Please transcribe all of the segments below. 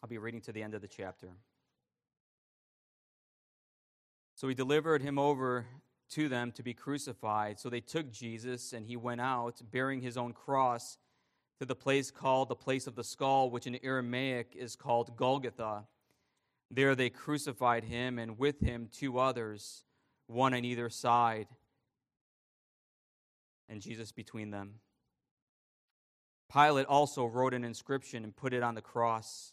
I'll be reading to the end of the chapter. So he delivered him over to them to be crucified. So they took Jesus, and he went out, bearing his own cross, to the place called the Place of the Skull, which in Aramaic is called Golgotha. There they crucified him, and with him 2 others, one on either side, and Jesus between them. Pilate also wrote an inscription and put it on the cross.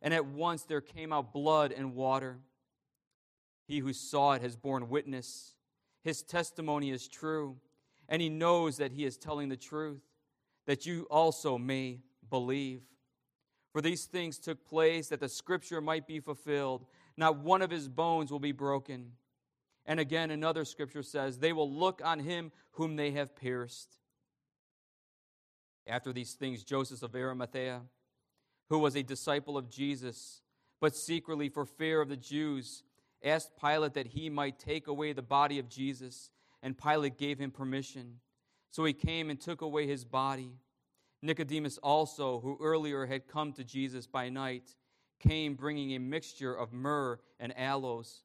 and at once there came out blood and water. He who saw it has borne witness. His testimony is true, and he knows that he is telling the truth, that you also may believe. For these things took place that the scripture might be fulfilled. Not one of his bones will be broken. And again, another scripture says, "They will look on him whom they have pierced." After these things, Joseph of Arimathea, who was a disciple of Jesus, but secretly for fear of the Jews, asked Pilate that he might take away the body of Jesus, and Pilate gave him permission. So he came and took away his body. Nicodemus also, who earlier had come to Jesus by night, came bringing a mixture of myrrh and aloes,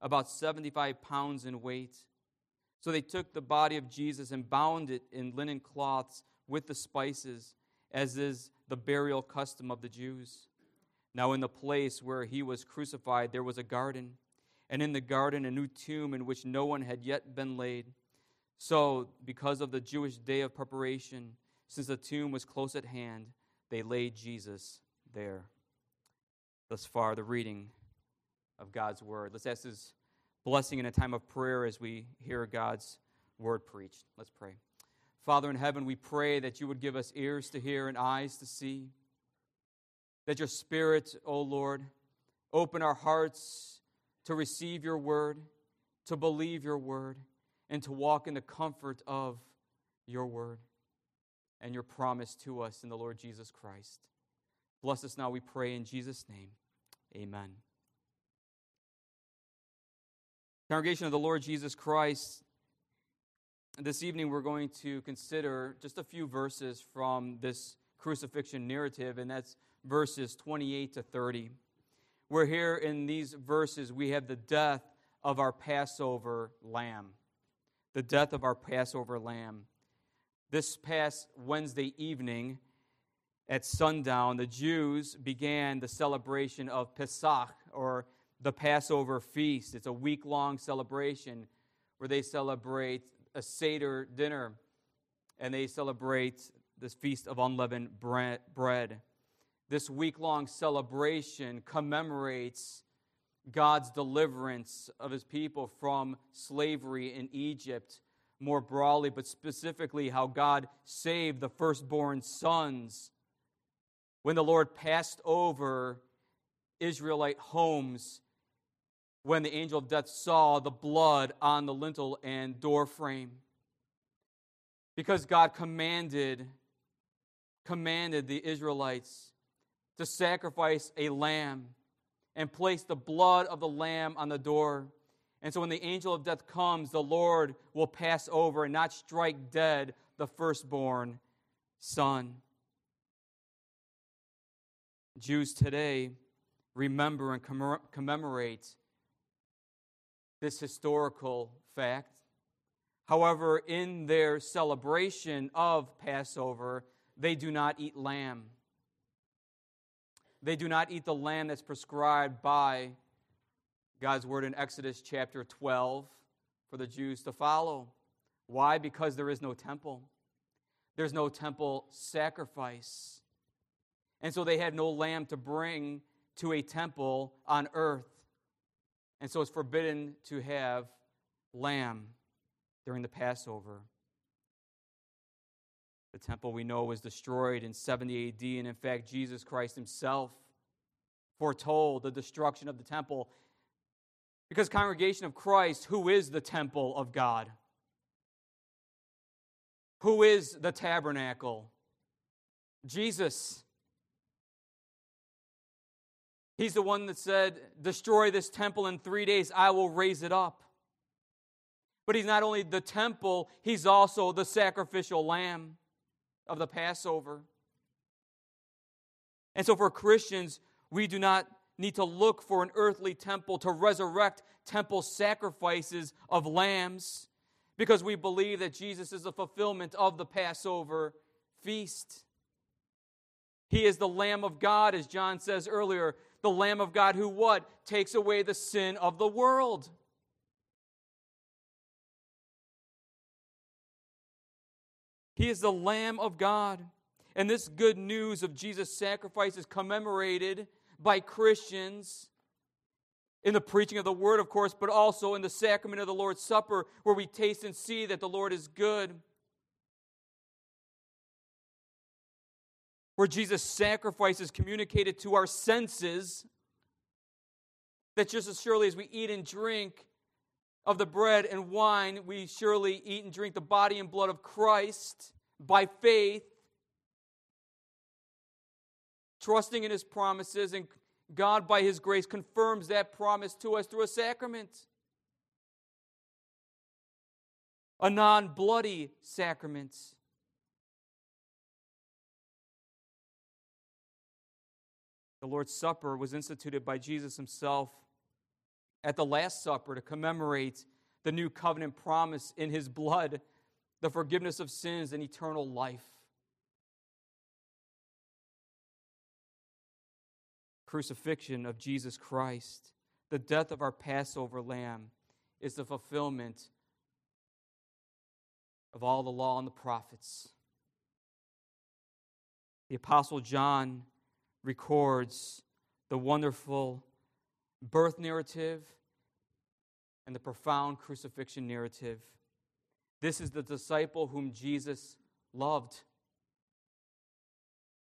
about 75 pounds in weight. So they took the body of Jesus and bound it in linen cloths with the spices, as is the burial custom of the Jews. Now in the place where he was crucified there was a garden, and in the garden a new tomb in which no one had yet been laid. So, because of the Jewish day of preparation, since the tomb was close at hand, they laid Jesus there. Thus far, the reading of God's word. Let's ask his blessing in a time of prayer as we hear God's word preached. Let's pray. Father in heaven, we pray that you would give us ears to hear and eyes to see, that your Spirit, O Lord, open our hearts to receive your word, to believe your word, and to walk in the comfort of your word and your promise to us in the Lord Jesus Christ. Bless us now, we pray in Jesus' name. Amen. Congregation of the Lord Jesus Christ, this evening we're going to consider just a few verses from this crucifixion narrative, and that's verses 28 to 30. We're here in these verses, we have the death of our Passover lamb. The death of our Passover lamb. This past Wednesday evening, at sundown, the Jews began the celebration of Pesach, or the Passover feast. It's a week-long celebration where they celebrate a Seder dinner, and they celebrate this Feast of Unleavened Bread. This week-long celebration commemorates God's deliverance of his people from slavery in Egypt more broadly, but specifically how God saved the firstborn sons when the Lord passed over Israelite homes, when the angel of death saw the blood on the lintel and doorframe. Because God commanded the Israelites to sacrifice a lamb and place the blood of the lamb on the door. And so when the angel of death comes, the Lord will pass over and not strike dead the firstborn son. Jews today remember and commemorate this historical fact. However, in their celebration of Passover, they do not eat lamb. They do not eat the lamb that's prescribed by God's word in Exodus chapter 12 for the Jews to follow. Why? Because there is no temple. There's no temple sacrifice. And so they had no lamb to bring to a temple on earth. And so it's forbidden to have lamb during the Passover. The temple, we know, was destroyed in 70 AD, and in fact, Jesus Christ himself foretold the destruction of the temple, because congregation of Christ, who is the temple of God? Who is the tabernacle? Jesus. He's the one that said, "Destroy this temple in 3 days, I will raise it up." But he's not only the temple, he's also the sacrificial lamb of the Passover. And so for Christians, we do not need to look for an earthly temple to resurrect temple sacrifices of lambs, because we believe that Jesus is the fulfillment of the Passover feast. He is the Lamb of God, as John says earlier, the Lamb of God who what? Takes away the sin of the world. He is the Lamb of God. And this good news of Jesus' sacrifice is commemorated by Christians in the preaching of the Word, of course, but also in the sacrament of the Lord's Supper, where we taste and see that the Lord is good, where Jesus' sacrifice is communicated to our senses, that just as surely as we eat and drink of the bread and wine, we surely eat and drink the body and blood of Christ by faith, trusting in his promises, and God, by his grace, confirms that promise to us through a sacrament, a non-bloody sacrament. The Lord's Supper was instituted by Jesus himself at the Last Supper to commemorate the new covenant promise in his blood, the forgiveness of sins and eternal life. Crucifixion of Jesus Christ, the death of our Passover lamb, is the fulfillment of all the law and the prophets. The Apostle John records the wonderful birth narrative and the profound crucifixion narrative. This is the disciple whom Jesus loved.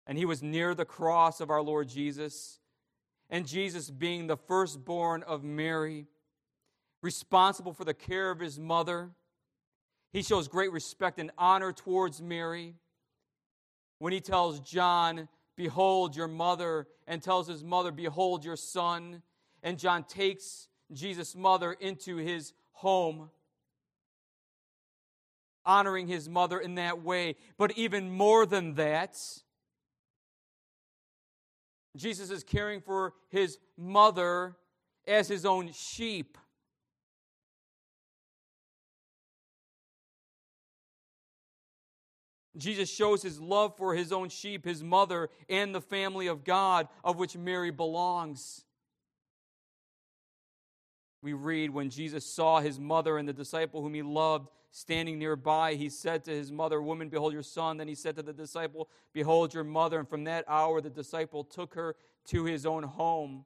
And he was near the cross of our Lord Jesus. And Jesus, being the firstborn of Mary, responsible for the care of his mother, he shows great respect and honor towards Mary when he tells John, "Behold your mother," and tells his mother, "Behold your son." And John takes Jesus' mother into his home, honoring his mother in that way. But even more than that, Jesus is caring for his mother as his own sheep. Jesus shows his love for his own sheep, his mother, and the family of God, of which Mary belongs. We read, when Jesus saw his mother and the disciple whom he loved standing nearby, he said to his mother, "Woman, behold your son." Then he said to the disciple, "Behold your mother." And from that hour, the disciple took her to his own home.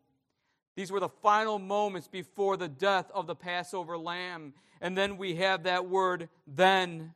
These were the final moments before the death of the Passover lamb. And then we have that word, then.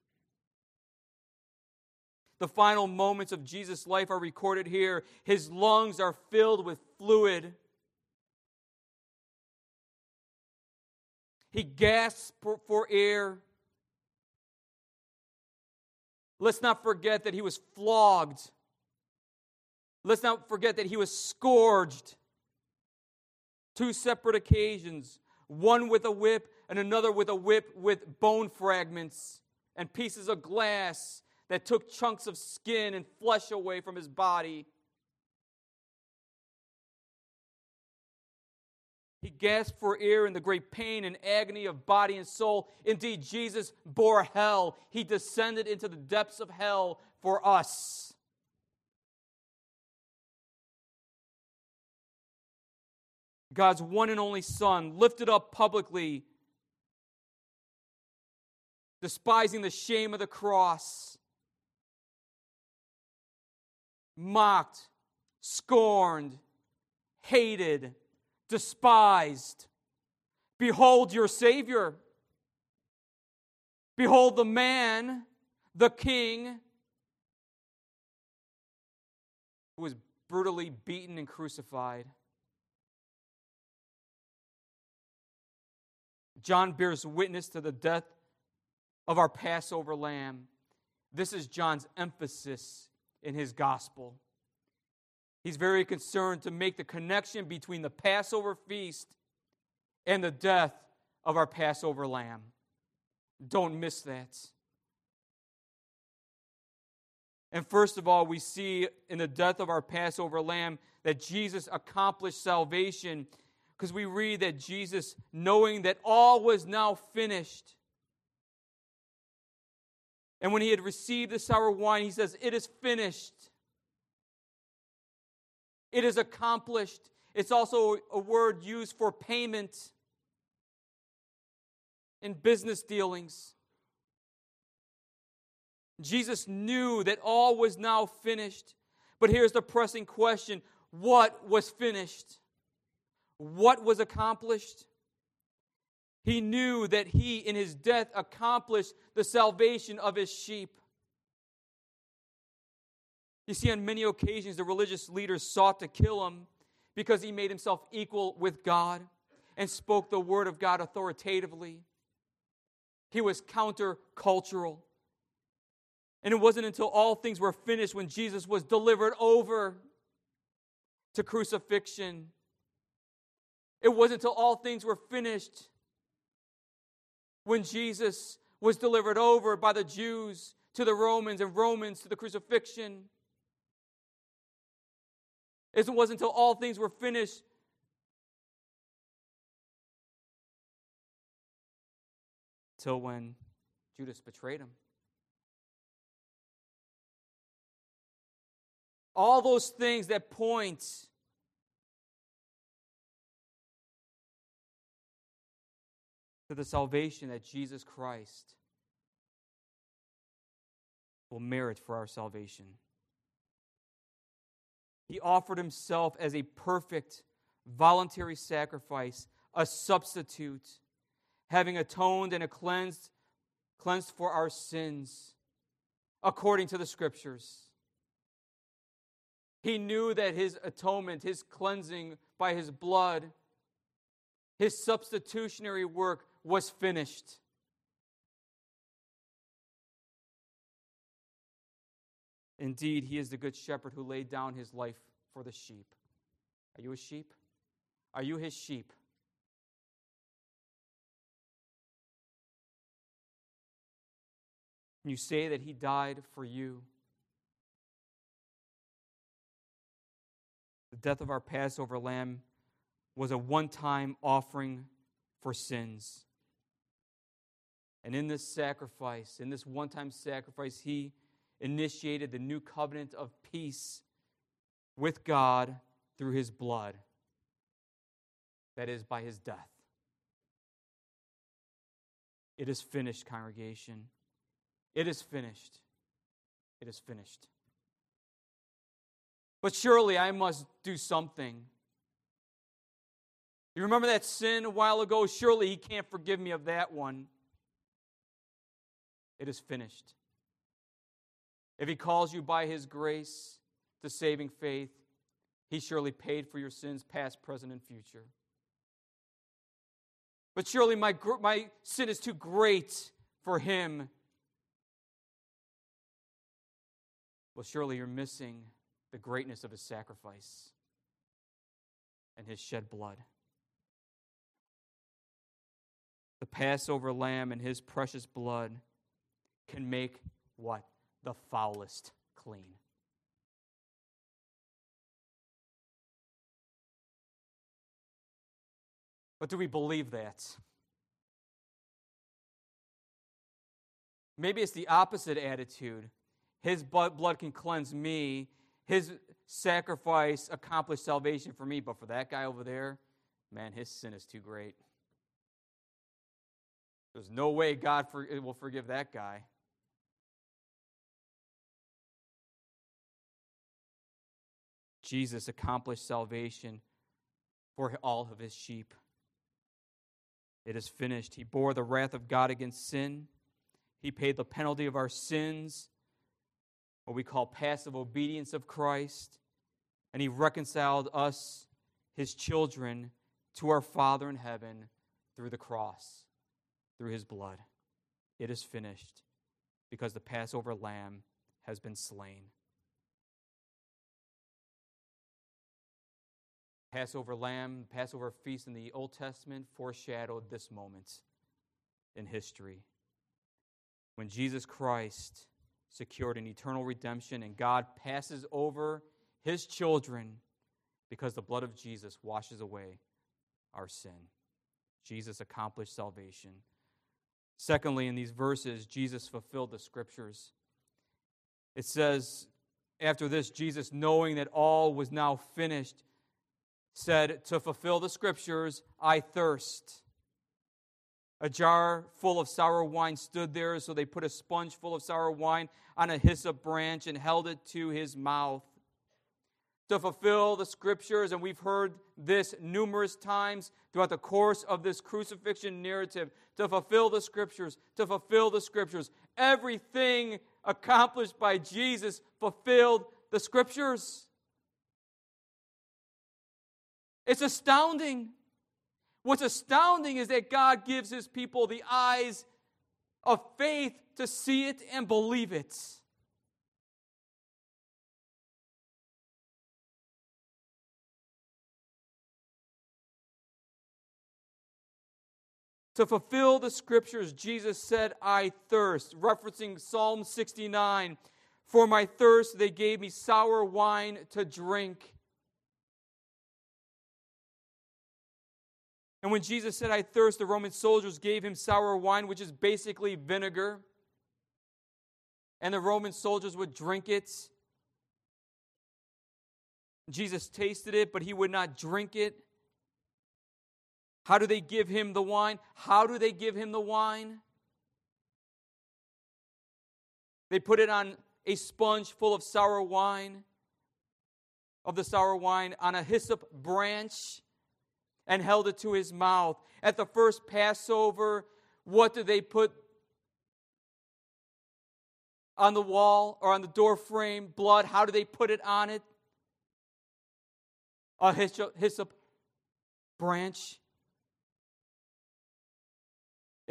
The final moments of Jesus' life are recorded here. His lungs are filled with fluid. He gasps for air. Let's not forget that he was flogged. Let's not forget that he was scourged. Two separate occasions, one with a whip and another with a whip with bone fragments and pieces of glass that took chunks of skin and flesh away from his body. He gasped for air in the great pain and agony of body and soul. Indeed, Jesus bore hell. He descended into the depths of hell for us. God's one and only Son, lifted up publicly, despising the shame of the cross, mocked, scorned, hated, despised. Behold your Savior. Behold the man, the King, who was brutally beaten and crucified. John bears witness to the death of our Passover lamb. This is John's emphasis in his gospel. He's very concerned to make the connection between the Passover feast and the death of our Passover lamb. Don't miss that. And first of all, we see in the death of our Passover lamb that Jesus accomplished salvation, because we read that Jesus, knowing that all was now finished, and when he had received the sour wine, he says, "It is finished." It is accomplished. It's also a word used for payment in business dealings. Jesus knew that all was now finished. But here's the pressing question: what was finished? What was accomplished? He knew that he, in his death, accomplished the salvation of his sheep. You see, on many occasions, the religious leaders sought to kill him because he made himself equal with God and spoke the word of God authoritatively. He was counter-cultural. And it wasn't until all things were finished when Jesus was delivered over to crucifixion. It wasn't until all things were finished when Jesus was delivered over by the Jews to the Romans and Romans to the crucifixion. It wasn't until all things were finished till when Judas betrayed him. All those things that point to the salvation that Jesus Christ will merit for our salvation. He offered himself as a perfect, voluntary sacrifice, a substitute, having atoned and cleansed for our sins, according to the Scriptures. He knew that his atonement, his cleansing by his blood, his substitutionary work was finished. Indeed, he is the good shepherd who laid down his life for the sheep. Are you a sheep? Are you his sheep? You say that he died for you. The death of our Passover lamb was a one-time offering for sins. And in this sacrifice, in this one-time sacrifice, he initiated the new covenant of peace with God through his blood. That is, by his death. It is finished, congregation. It is finished. It is finished. But surely I must do something. You remember that sin a while ago? Surely he can't forgive me of that one. It is finished. If he calls you by his grace to saving faith, he surely paid for your sins, past, present, and future. But surely my sin is too great for him. Well, surely you're missing the greatness of his sacrifice and his shed blood. The Passover lamb and his precious blood can make what? The foulest clean. But do we believe that? Maybe it's the opposite attitude. His blood can cleanse me. His sacrifice accomplished salvation for me. But for that guy over there, man, his sin is too great. There's no way God will forgive that guy. Jesus accomplished salvation for all of his sheep. It is finished. He bore the wrath of God against sin. He paid the penalty of our sins, what we call passive obedience of Christ, and he reconciled us, his children, to our Father in heaven through the cross, through his blood. It is finished because the Passover lamb has been slain. Passover lamb, Passover feast in the Old Testament foreshadowed this moment in history when Jesus Christ secured an eternal redemption, and God passes over his children because the blood of Jesus washes away our sin. Jesus accomplished salvation. Secondly, in these verses, Jesus fulfilled the Scriptures. It says, after this, Jesus, knowing that all was now finished, said, "To fulfill the Scriptures, I thirst." A jar full of sour wine stood there, so they put a sponge full of sour wine on a hyssop branch and held it to his mouth. To fulfill the Scriptures, and we've heard this numerous times throughout the course of this crucifixion narrative, to fulfill the Scriptures, to fulfill the Scriptures. Everything accomplished by Jesus fulfilled the Scriptures. It's astounding. What's astounding is that God gives his people the eyes of faith to see it and believe it. To fulfill the Scriptures, Jesus said, "I thirst," referencing Psalm 69. "For my thirst, they gave me sour wine to drink." And when Jesus said, "I thirst," the Roman soldiers gave him sour wine, which is basically vinegar. And the Roman soldiers would drink it. Jesus tasted it, but he would not drink it. How do they give him the wine? How do they give him the wine? They put it on a sponge full of sour wine, of the sour wine, on a hyssop branch, and held it to his mouth. At the first Passover, what did they put on the wall or on the door frame? Blood. How do they put it on it? A hyssop branch.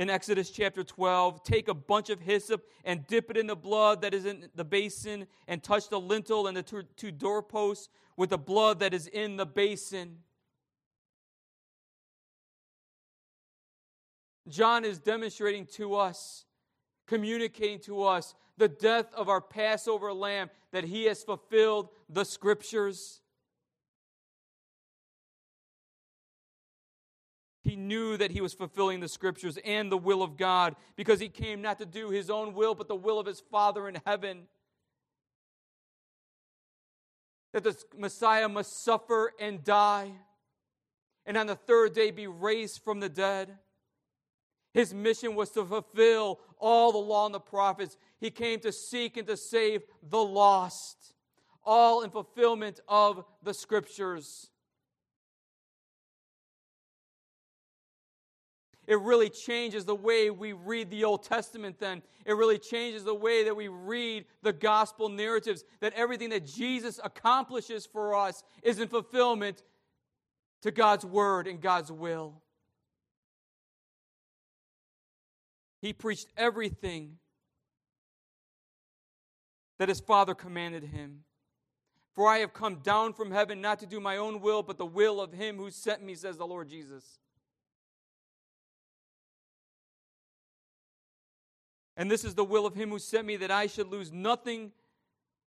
in Exodus chapter 12, take a bunch of hyssop and dip it in the blood that is in the basin and touch the lintel and the two doorposts with the blood that is in the basin. John is demonstrating to us, communicating to us, the death of our Passover lamb, that he has fulfilled the Scriptures. He knew that he was fulfilling the Scriptures and the will of God, because he came not to do his own will, but the will of his Father in heaven. That the Messiah must suffer and die, and on the third day be raised from the dead. His mission was to fulfill all the law and the prophets. He came to seek and to save the lost, all in fulfillment of the Scriptures. It really changes the way we read the Old Testament then. It really changes the way that we read the gospel narratives, that everything that Jesus accomplishes for us is in fulfillment to God's word and God's will. He preached everything that his Father commanded him. For I have come down from heaven not to do my own will, but the will of him who sent me, says the Lord Jesus. And this is the will of him who sent me, that I should lose nothing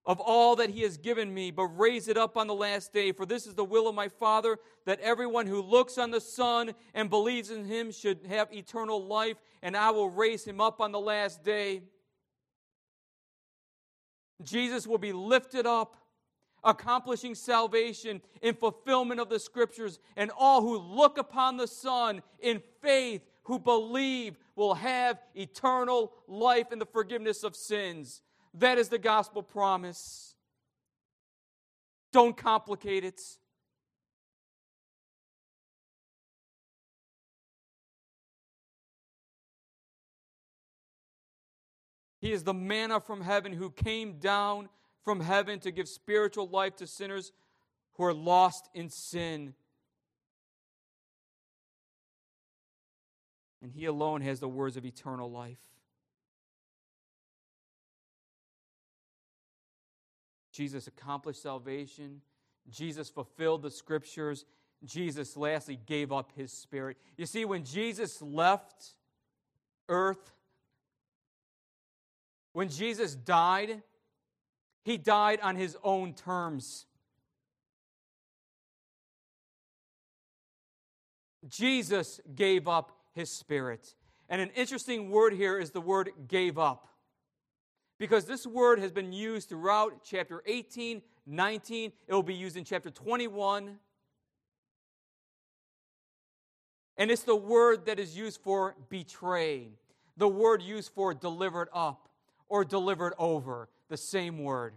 of all that he has given me, but raise it up on the last day. For this is the will of my Father, that everyone who looks on the Son and believes in him should have eternal life, and I will raise him up on the last day. Jesus will be lifted up, accomplishing salvation in fulfillment of the Scriptures, and all who look upon the Son in faith, who believe, will have eternal life and the forgiveness of sins. That is the gospel promise. Don't complicate it. He is the manna from heaven who came down from heaven to give spiritual life to sinners who are lost in sin. And he alone has the words of eternal life. Jesus accomplished salvation. Jesus fulfilled the Scriptures. Jesus, lastly, gave up his spirit. You see, when Jesus left earth, when Jesus died, he died on his own terms. Jesus gave up his spirit. And an interesting word here is the word gave up, because this word has been used throughout chapter 18, 19. It will be used in chapter 21. And it's the word that is used for betray, the word used for delivered up or delivered over, the same word.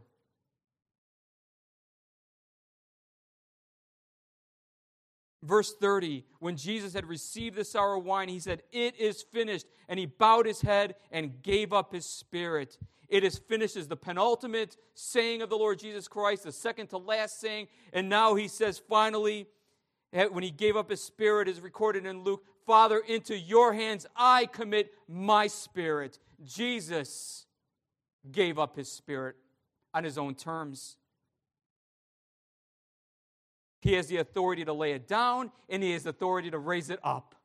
Verse 30, when Jesus had received the sour wine, he said, "It is finished." And he bowed his head and gave up his spirit. "It is finished" is the penultimate saying of the Lord Jesus Christ, the second to last saying. And now he says, finally, when he gave up his spirit, is recorded in Luke, "Father, into your hands I commit my spirit." Jesus gave up his spirit on his own terms. He has the authority to lay it down, and he has the authority to raise it up.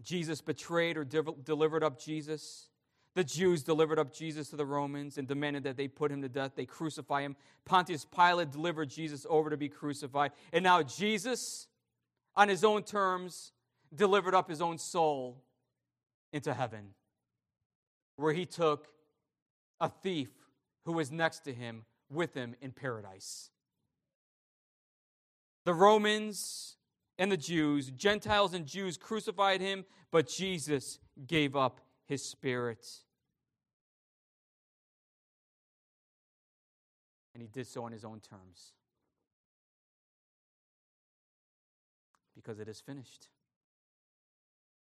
Jesus betrayed or delivered up Jesus. The Jews delivered up Jesus to the Romans and demanded that they put him to death. They crucify him. Pontius Pilate delivered Jesus over to be crucified. And now Jesus, on his own terms, delivered up his own soul into heaven, where he took a thief who was next to him with him in paradise. The Romans and the Jews, Gentiles and Jews, crucified him, but Jesus gave up his spirit. And he did so on his own terms, because it is finished.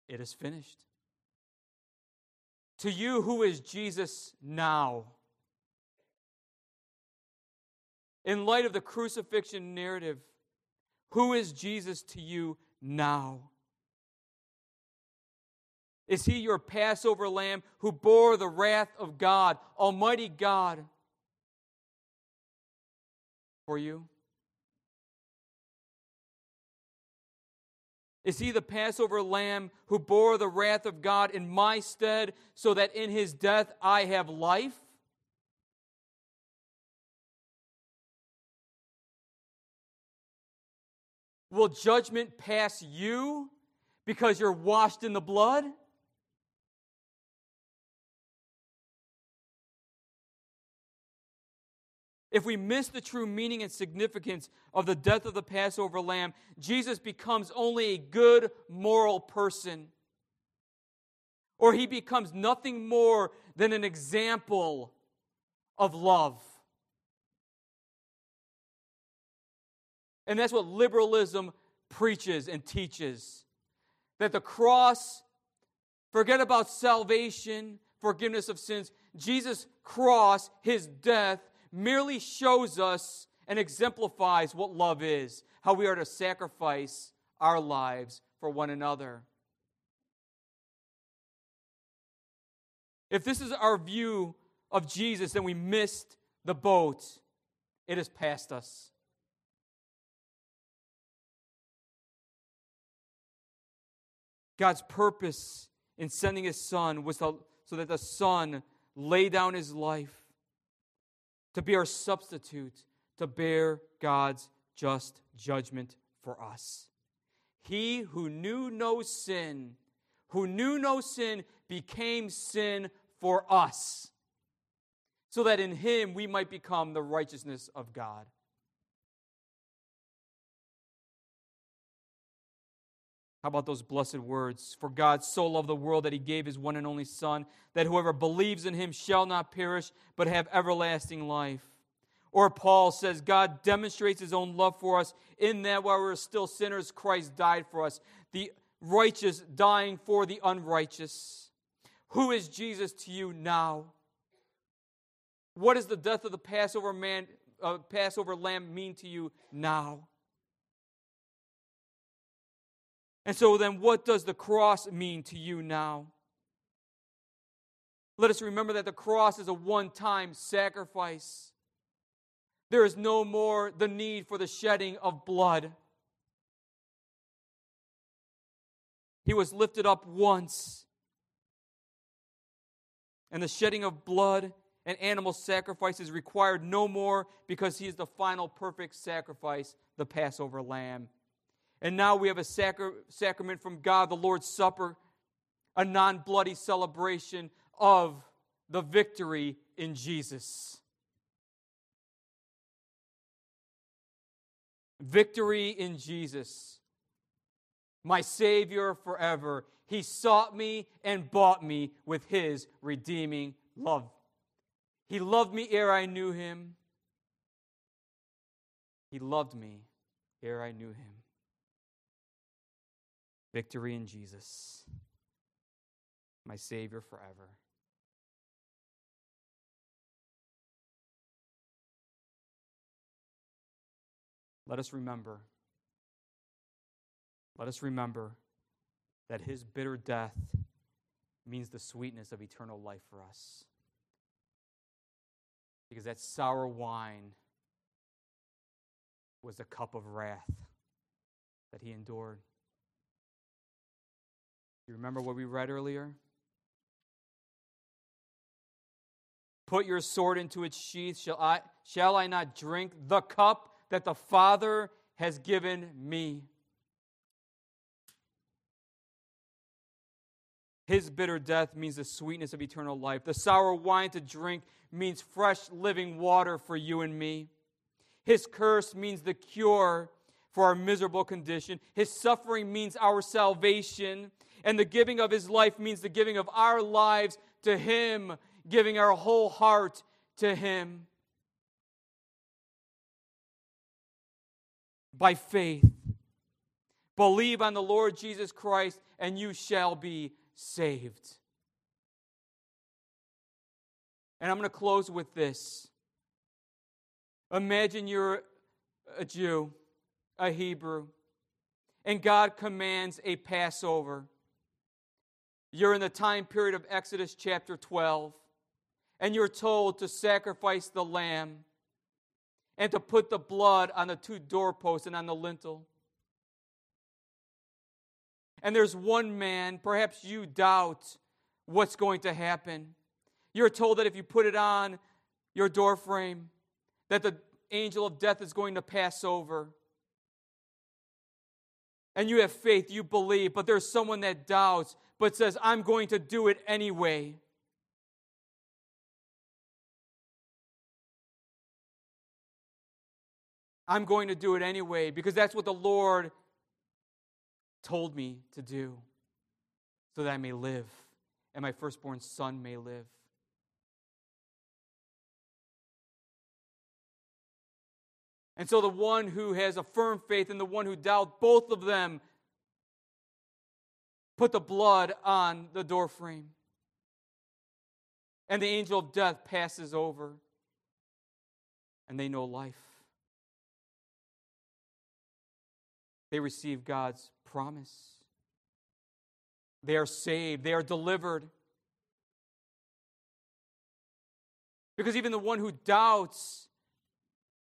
It is finished. To you, who is Jesus now? in light of the crucifixion narrative, who is Jesus to you now? Is he your Passover lamb who bore the wrath of God, Almighty God, for you? Is he the Passover lamb who bore the wrath of God in my stead so that in his death I have life? Will judgment pass you because you're washed in the blood? If we miss the true meaning and significance of the death of the Passover lamb, Jesus becomes only a good moral person, or he becomes nothing more than an example of love. And that's what liberalism preaches and teaches, that the cross, forget about salvation, forgiveness of sins. Jesus' cross, his death, merely shows us and exemplifies what love is, how we are to sacrifice our lives for one another. If this is our view of Jesus, then we missed the boat. It has passed us. God's purpose in sending his Son was so that the Son lay down his life, to be our substitute, to bear God's just judgment for us. He who knew no sin, became sin for us, so that in him we might become the righteousness of God. How about those blessed words? For God so loved the world that he gave his one and only Son, that whoever believes in him shall not perish, but have everlasting life. Or Paul says, God demonstrates his own love for us in that while we were still sinners, Christ died for us. The righteous dying for the unrighteous. Who is Jesus to you now? What does the death of the Passover lamb mean to you now? And so then what does the cross mean to you now? Let us remember that the cross is a one-time sacrifice. There is no more the need for the shedding of blood. He was lifted up once. And the shedding of blood and animal sacrifices required no more because he is the final perfect sacrifice, the Passover lamb. And now we have a sacrament from God, the Lord's Supper, a non-bloody celebration of the victory in Jesus. Victory in Jesus. My Savior forever. He sought me and bought me with his redeeming love. He loved me ere I knew him. He loved me ere I knew him. Victory in Jesus, my Savior forever. Let us remember that his bitter death means the sweetness of eternal life for us. Because that sour wine was the cup of wrath that he endured. You remember what we read earlier? Put your sword into its sheath. Shall I not drink the cup that the Father has given me? His bitter death means the sweetness of eternal life. The sour wine to drink means fresh living water for you and me. His curse means the cure for our miserable condition. His suffering means our salvation. And the giving of his life means the giving of our lives to him, giving our whole heart to him. By faith, believe on the Lord Jesus Christ, and you shall be saved. And I'm going to close with this. Imagine you're a Jew, a Hebrew, and God commands a Passover. You're in the time period of Exodus chapter 12, and you're told to sacrifice the lamb and to put the blood on the two doorposts and on the lintel. And there's one man, perhaps you doubt what's going to happen. You're told that if you put it on your doorframe, that the angel of death is going to pass over. And you have faith, you believe, but there's someone that doubts, but says, I'm going to do it anyway. I'm going to do it anyway, because that's what the Lord told me to do, so that I may live, and my firstborn son may live. And so the one who has a firm faith and the one who doubts, both of them put the blood on the doorframe. And the angel of death passes over, and they know life. They receive God's promise. They are saved. They are delivered. Because even the one who doubts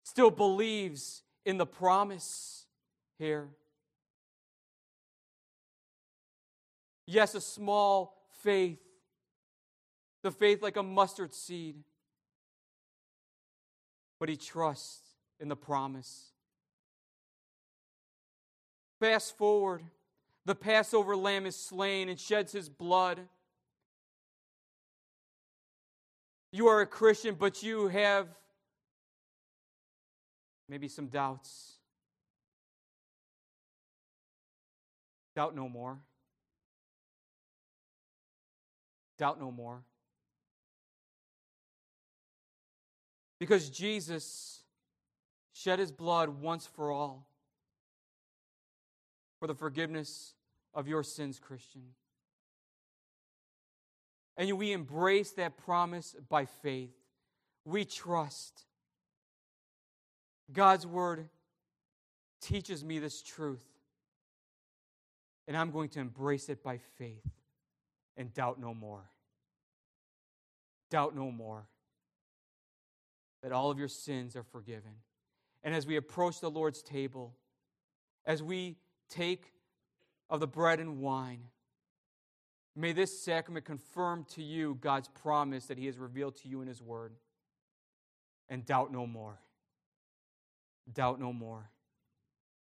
still believes in the promise here. Yes, a small faith, the faith like a mustard seed, but he trusts in the promise. Fast forward, the Passover lamb is slain and sheds his blood. You are a Christian, but you have maybe some doubts. Doubt no more. Doubt no more. Because Jesus shed his blood once for all for the forgiveness of your sins, Christian. And we embrace that promise by faith. We trust. God's word teaches me this truth, and I'm going to embrace it by faith and doubt no more. Doubt no more that all of your sins are forgiven. And as we approach the Lord's table, as we take of the bread and wine, may this sacrament confirm to you God's promise that he has revealed to you in his word, and doubt no more. Doubt no more.